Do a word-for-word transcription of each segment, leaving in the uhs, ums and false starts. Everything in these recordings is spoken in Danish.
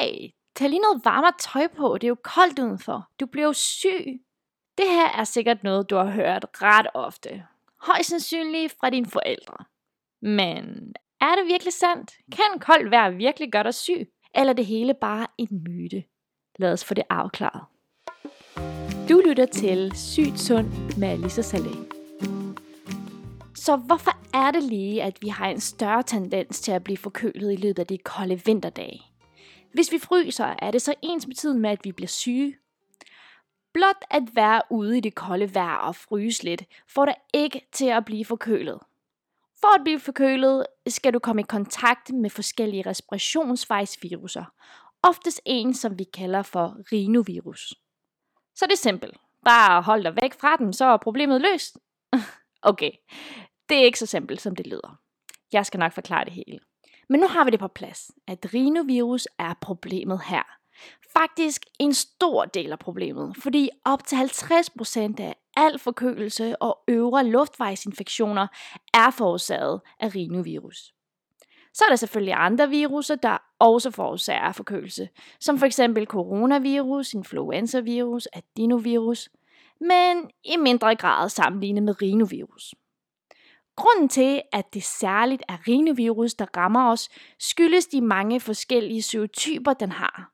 hey, tag lige noget varmere tøj på, det er jo koldt udenfor, du bliver jo syg. Det her er sikkert noget, du har hørt ret ofte, højst sandsynligt fra dine forældre. Men er det virkelig sandt? Kan koldt vejr virkelig gøre dig syg? Eller er det hele bare en myte? Lad os få det afklaret. Du lytter til Sygt Sund med Alisa Salé. Så hvorfor er det lige, at vi har en større tendens til at blive forkølet i løbet af de kolde vinterdage? Hvis vi fryser, er det så ensbetydende med, at vi bliver syge? Blot at være ude i det kolde vejr og fryse lidt, får dig ikke til at blive forkølet. For at blive forkølet, skal du komme i kontakt med forskellige respirationsvejsviruser. Oftest en, som vi kalder for rhinovirus. Så det er simpelt. Bare hold dig væk fra dem, så er problemet løst. Okay, det er ikke så simpelt, som det lyder. Jeg skal nok forklare det hele. Men nu har vi det på plads, at rhinovirus er problemet her. Faktisk en stor del af problemet, fordi op til halvtreds procent af al forkølelse og øvre luftvejsinfektioner er forårsaget af rhinovirus. Så er der selvfølgelig andre viruser, der også forårsager forkølelse, som f.eks. coronavirus, influenzavirus, adenovirus, men i mindre grad sammenlignet med rhinovirus. Grunden til, at det særligt er rhinovirus, der rammer os, skyldes de mange forskellige serotyper, den har.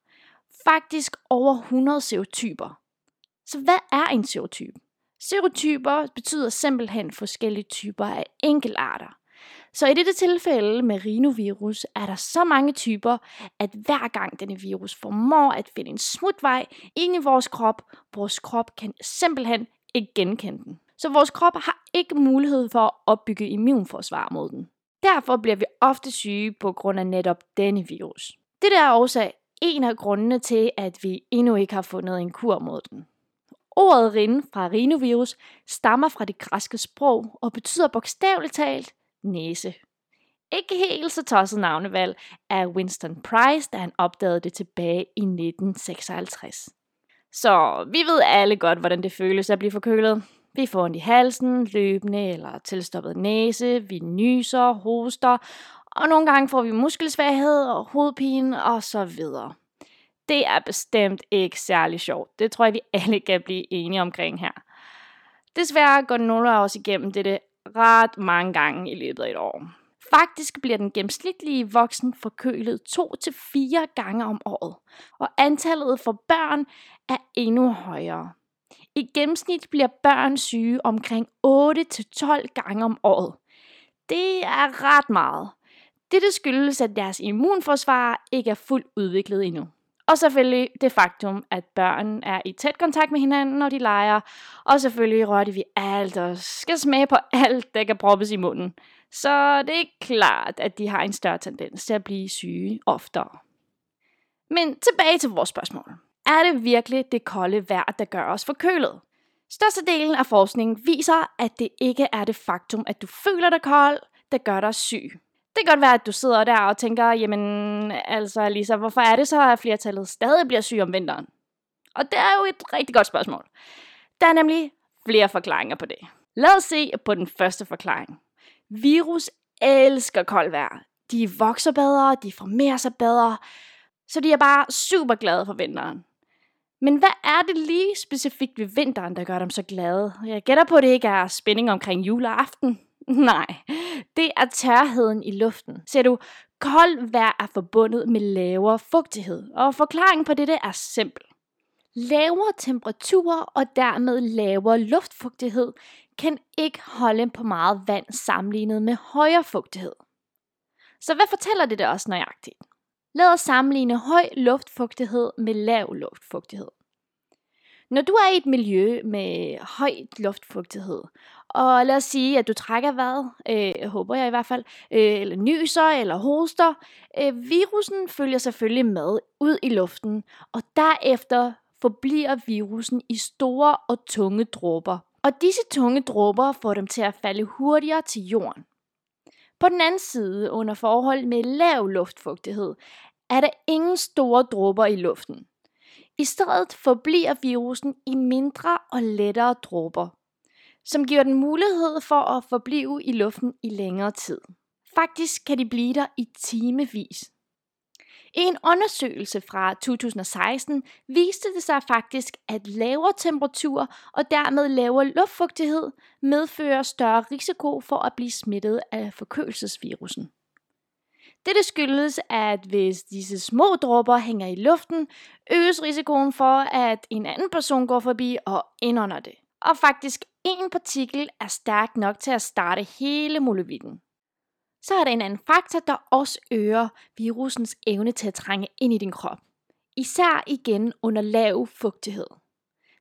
Faktisk over hundrede serotyper. Så hvad er en serotype? Serotyper betyder simpelthen forskellige typer af enkeltarter. Så i dette tilfælde med rhinovirus er der så mange typer, at hver gang denne virus formår at finde en smutvej ind i vores krop, vores krop kan simpelthen ikke genkende den. Så vores krop har ikke mulighed for at opbygge immunforsvar mod den. Derfor bliver vi ofte syge på grund af netop denne virus. Det der er også en af grundene til, at vi endnu ikke har fundet en kur mod den. Ordet rinde fra rhinovirus stammer fra det græske sprog og betyder bogstaveligt talt næse. Ikke helt så tosset navnevalg af Winston Price, da han opdagede det tilbage i nitten seksoghalvtreds. Så vi ved alle godt, hvordan det føles at blive forkølet. Vi får ondt i halsen, løbende eller tilstoppet næse, vi nyser, hoster, og nogle gange får vi muskelsvaghed og hovedpine og så videre. Det er bestemt ikke særlig sjovt. Det tror jeg, vi alle kan blive enige omkring her. Desværre går nogle af os igennem dette ret mange gange i løbet af et år. Faktisk bliver den gennemsnitlige voksen forkølet to til fire gange om året, og antallet for børn er endnu højere. I gennemsnit bliver børn syge omkring otte til tolv gange om året. Det er ret meget. Dette skyldes, at deres immunforsvar ikke er fuldt udviklet endnu. Og selvfølgelig det faktum, at børn er i tæt kontakt med hinanden, når de leger. Og selvfølgelig rører vi alt og skal smage på alt, der kan proppes i munden. Så det er klart, at de har en større tendens til at blive syge oftere. Men tilbage til vores spørgsmål. Er det virkelig det kolde vejr, der gør os forkølet? Størstedelen af forskningen viser, at det ikke er det faktum, at du føler dig kold, der gør dig syg. Det kan godt være, at du sidder der og tænker, jamen altså Alisa, hvorfor er det så, at flertallet stadig bliver syg om vinteren? Og det er jo et rigtig godt spørgsmål. Der er nemlig flere forklaringer på det. Lad os se på den første forklaring. Virus elsker koldt vejr. De vokser bedre, de formerer sig bedre, så de er bare super glade for vinteren. Men hvad er det lige specifikt ved vinteren, der gør dem så glade? Jeg gætter på, at det ikke er spænding omkring juleaften. Nej, det er tørheden i luften. Ser du, koldt vejr er forbundet med lavere fugtighed, og forklaringen på dette er simpel. Lavere temperaturer og dermed lavere luftfugtighed kan ikke holde på meget vand sammenlignet med højere fugtighed. Så hvad fortæller det os nøjagtigt? Lad os sammenligne høj luftfugtighed med lav luftfugtighed. Når du er i et miljø med høj luftfugtighed, og lad os sige, at du trækker vejret, øh, håber jeg i hvert fald, øh, eller nyser eller hoster, øh, virusen følger selvfølgelig med ud i luften, og derefter forbliver virusen i store og tunge dråber. Og disse tunge dråber får dem til at falde hurtigere til jorden. På den anden side, under forhold med lav luftfugtighed, er der ingen store dråber i luften. I stedet forbliver virusen i mindre og lettere dråber, som giver den mulighed for at forblive i luften i længere tid. Faktisk kan de blive der i timevis. I en undersøgelse fra to tusind og seksten viste det sig faktisk, at lavere temperaturer og dermed lavere luftfugtighed medfører større risiko for at blive smittet af forkølelsesvirusen. Dette skyldes, at hvis disse små dråber hænger i luften, øges risikoen for, at en anden person går forbi og indånder det. Og faktisk én partikel er stærk nok til at starte hele molevitten. Så er der en anden faktor, der også øger virusens evne til at trænge ind i din krop. Især igen under lav fugtighed.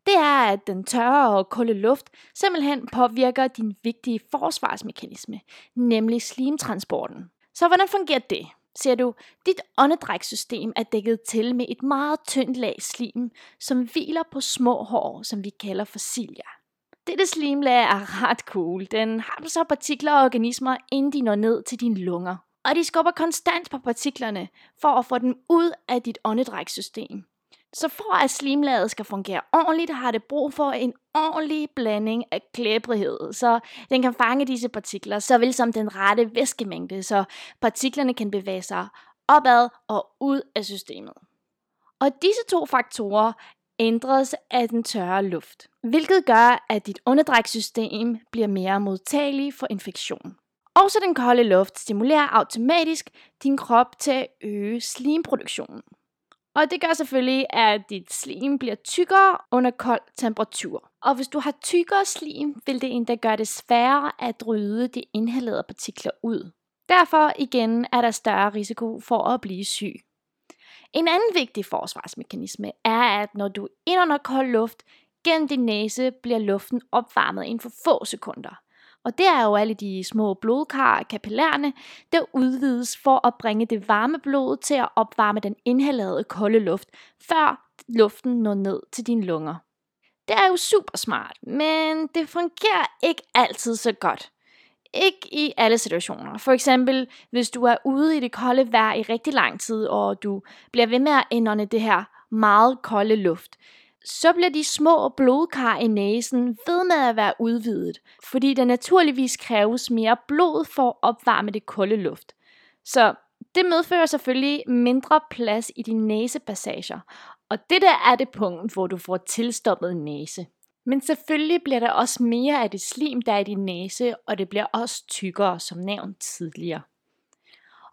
Det er, at den tørre og kolde luft simpelthen påvirker din vigtige forsvarsmekanisme, nemlig slimtransporten. Så hvordan fungerer det? Ser du, dit åndedrækssystem er dækket til med et meget tyndt lag slim, som hviler på små hår, som vi kalder fossilier. Dette slimlag er ret cool. Den har så partikler og organismer, inden de når ned til dine lunger. Og de skubber konstant på partiklerne, for at få dem ud af dit åndedrækssystem. Så for at slimlaget skal fungere ordentligt, har det brug for en ordentlig blanding af klæbrighed, så den kan fange disse partikler, såvel som den rette væskemængde, så partiklerne kan bevæge sig opad og ud af systemet. Og disse to faktorer ændres af den tørre luft, hvilket gør, at dit åndedrækssystem bliver mere modtagelig for infektion. Og så den kolde luft stimulerer automatisk din krop til at øge slimproduktionen. Og det gør selvfølgelig, at dit slim bliver tykkere under kold temperatur. Og hvis du har tykkere slim, vil det endda gøre det sværere at bryde de inhalerede partikler ud. Derfor igen er der større risiko for at blive syg. En anden vigtig forsvarsmekanisme er, at når du indånder kold luft gennem din næse, bliver luften opvarmet inden for få sekunder. Og det er jo alle de små blodkar og kapillærerne, der udvides for at bringe det varme blod til at opvarme den inhalerede kolde luft, før luften når ned til dine lunger. Det er jo super smart, men det fungerer ikke altid så godt. Ikke i alle situationer. For eksempel, hvis du er ude i det kolde vejr i rigtig lang tid, og du bliver ved med at indånde det her meget kolde luft, så bliver de små blodkar i næsen ved med at være udvidet, fordi der naturligvis kræves mere blod for at opvarme det kolde luft. Så det medfører selvfølgelig mindre plads i dine næsepassager, og det der er det punkt, hvor du får tilstoppet næse. Men selvfølgelig bliver der også mere af det slim, der er i din næse, og det bliver også tykkere, som nævnt tidligere.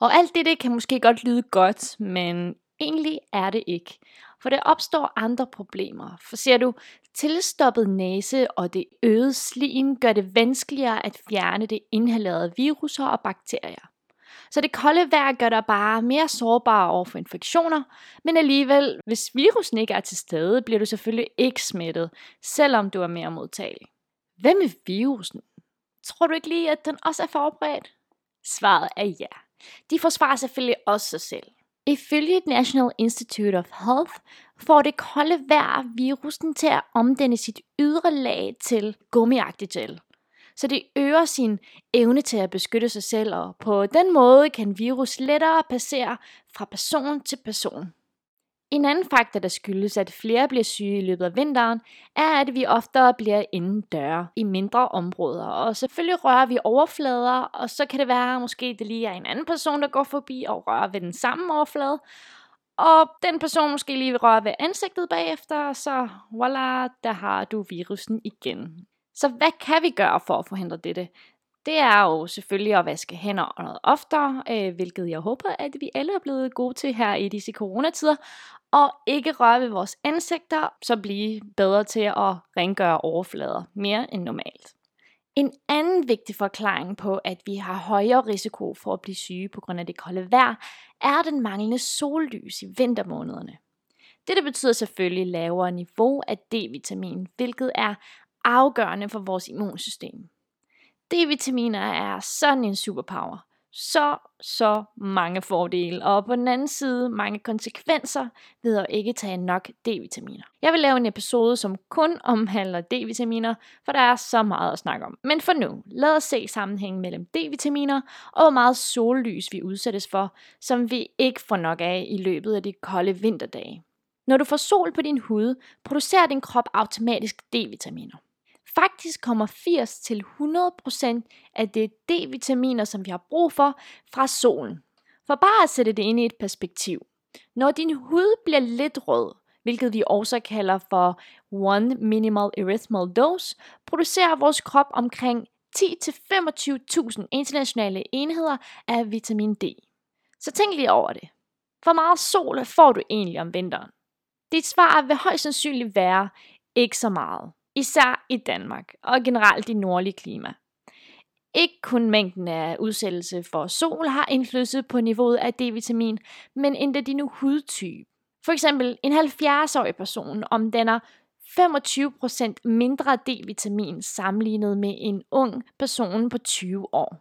Og alt det kan måske godt lyde godt, men egentlig er det ikke. For der opstår andre problemer. For ser du, tilstoppet næse og det øgede slim gør det vanskeligere at fjerne det inhalerede viruser og bakterier. Så det kolde vejr gør dig bare mere sårbar over for infektioner, men alligevel, hvis virusen ikke er til stede, bliver du selvfølgelig ikke smittet, selvom du er mere modtagelig. Hvad med virusen? Tror du ikke lige, at den også er forberedt? Svaret er ja. De forsvarer selvfølgelig også sig selv. Ifølge National Institute of Health får det kolde vejr virusen til at omdanne sit ydre lag til gummiagtig gel. Så det øger sin evne til at beskytte sig selv, og på den måde kan virus lettere passere fra person til person. En anden faktor, der skyldes, at flere bliver syge i løbet af vinteren, er, at vi oftere bliver indendøre i mindre områder. Og selvfølgelig rører vi overflader, og så kan det være, at måske det lige er en anden person, der går forbi og rører ved den samme overflade. Og den person måske lige vil røre ved ansigtet bagefter, så voila, der har du virusen igen. Så hvad kan vi gøre for at forhindre dette? Det er jo selvfølgelig at vaske hænder og noget oftere, øh, hvilket jeg håber, at vi alle er blevet gode til her i disse coronatider. Og ikke røre ved vores ansigter, så blive bedre til at rengøre overflader mere end normalt. En anden vigtig forklaring på, at vi har højere risiko for at blive syge på grund af det kolde vejr, er den manglende sollys i vintermånederne. Dette betyder selvfølgelig lavere niveau af D-vitamin, hvilket er afgørende for vores immunsystem. D-vitaminer er sådan en superpower. Så, så mange fordele, og på den anden side mange konsekvenser ved at ikke tage nok D-vitaminer. Jeg vil lave en episode, som kun omhandler D-vitaminer, for der er så meget at snakke om. Men for nu, lad os se sammenhængen mellem D-vitaminer og hvor meget sollys vi udsættes for, som vi ikke får nok af i løbet af de kolde vinterdage. Når du får sol på din hud, producerer din krop automatisk D-vitaminer. Faktisk kommer firs til hundrede procent af det D-vitaminer, som vi har brug for, fra solen. For bare at sætte det ind i et perspektiv. Når din hud bliver lidt rød, hvilket vi også kalder for one minimal erythral dose, producerer vores krop omkring ti til femogtyve tusind internationale enheder af vitamin D. Så tænk lige over det. Hvor meget sol får du egentlig om vinteren? Dit svar vil højst sandsynligt være ikke så meget. Især i Danmark og generelt i nordlige klima. Ikke kun mængden af udsættelse for sol har indflydelse på niveauet af D-vitamin, men endda din hudtype. For eksempel en halvfjerds-årig person omdanner femogtyve procent mindre D-vitamin sammenlignet med en ung person på tyve år.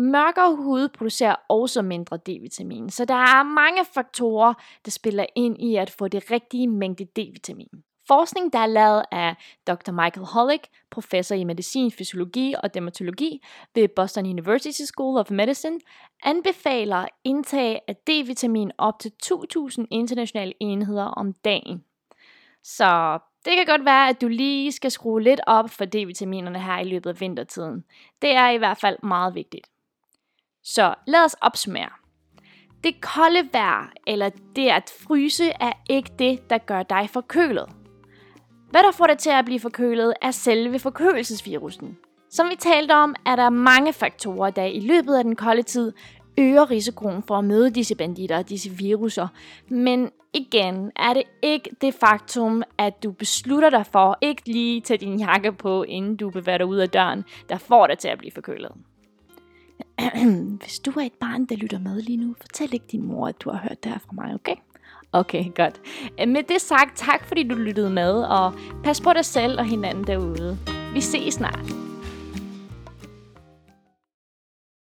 Mørkere hud producerer også mindre D-vitamin, så der er mange faktorer, der spiller ind i at få det rigtige mængde D-vitamin. Forskning, der er lavet af doktor Michael Holick, professor i medicin, fysiologi og dermatologi ved Boston University School of Medicine, anbefaler indtag af D-vitamin op til to tusind internationale enheder om dagen. Så det kan godt være, at du lige skal skrue lidt op for D-vitaminerne her i løbet af vintertiden. Det er i hvert fald meget vigtigt. Så lad os opsummere. Det kolde vejr eller det at fryse er ikke det, der gør dig forkølet. Hvad der får dig til at blive forkølet, er selve forkølelsesvirusen. Som vi talte om, er der mange faktorer, der i løbet af den kolde tid øger risikoen for at møde disse banditter og disse viruser. Men igen er det ikke det faktum, at du beslutter dig for ikke lige at tage din jakke på, inden du bevæger dig ud af døren, der får dig til at blive forkølet. Hvis du er et barn, der lytter med lige nu, fortæl ikke din mor, at du har hørt det her fra mig, okay? Okay, godt. Med det sagt, tak fordi du lyttede med, og pas på dig selv og hinanden derude. Vi ses snart.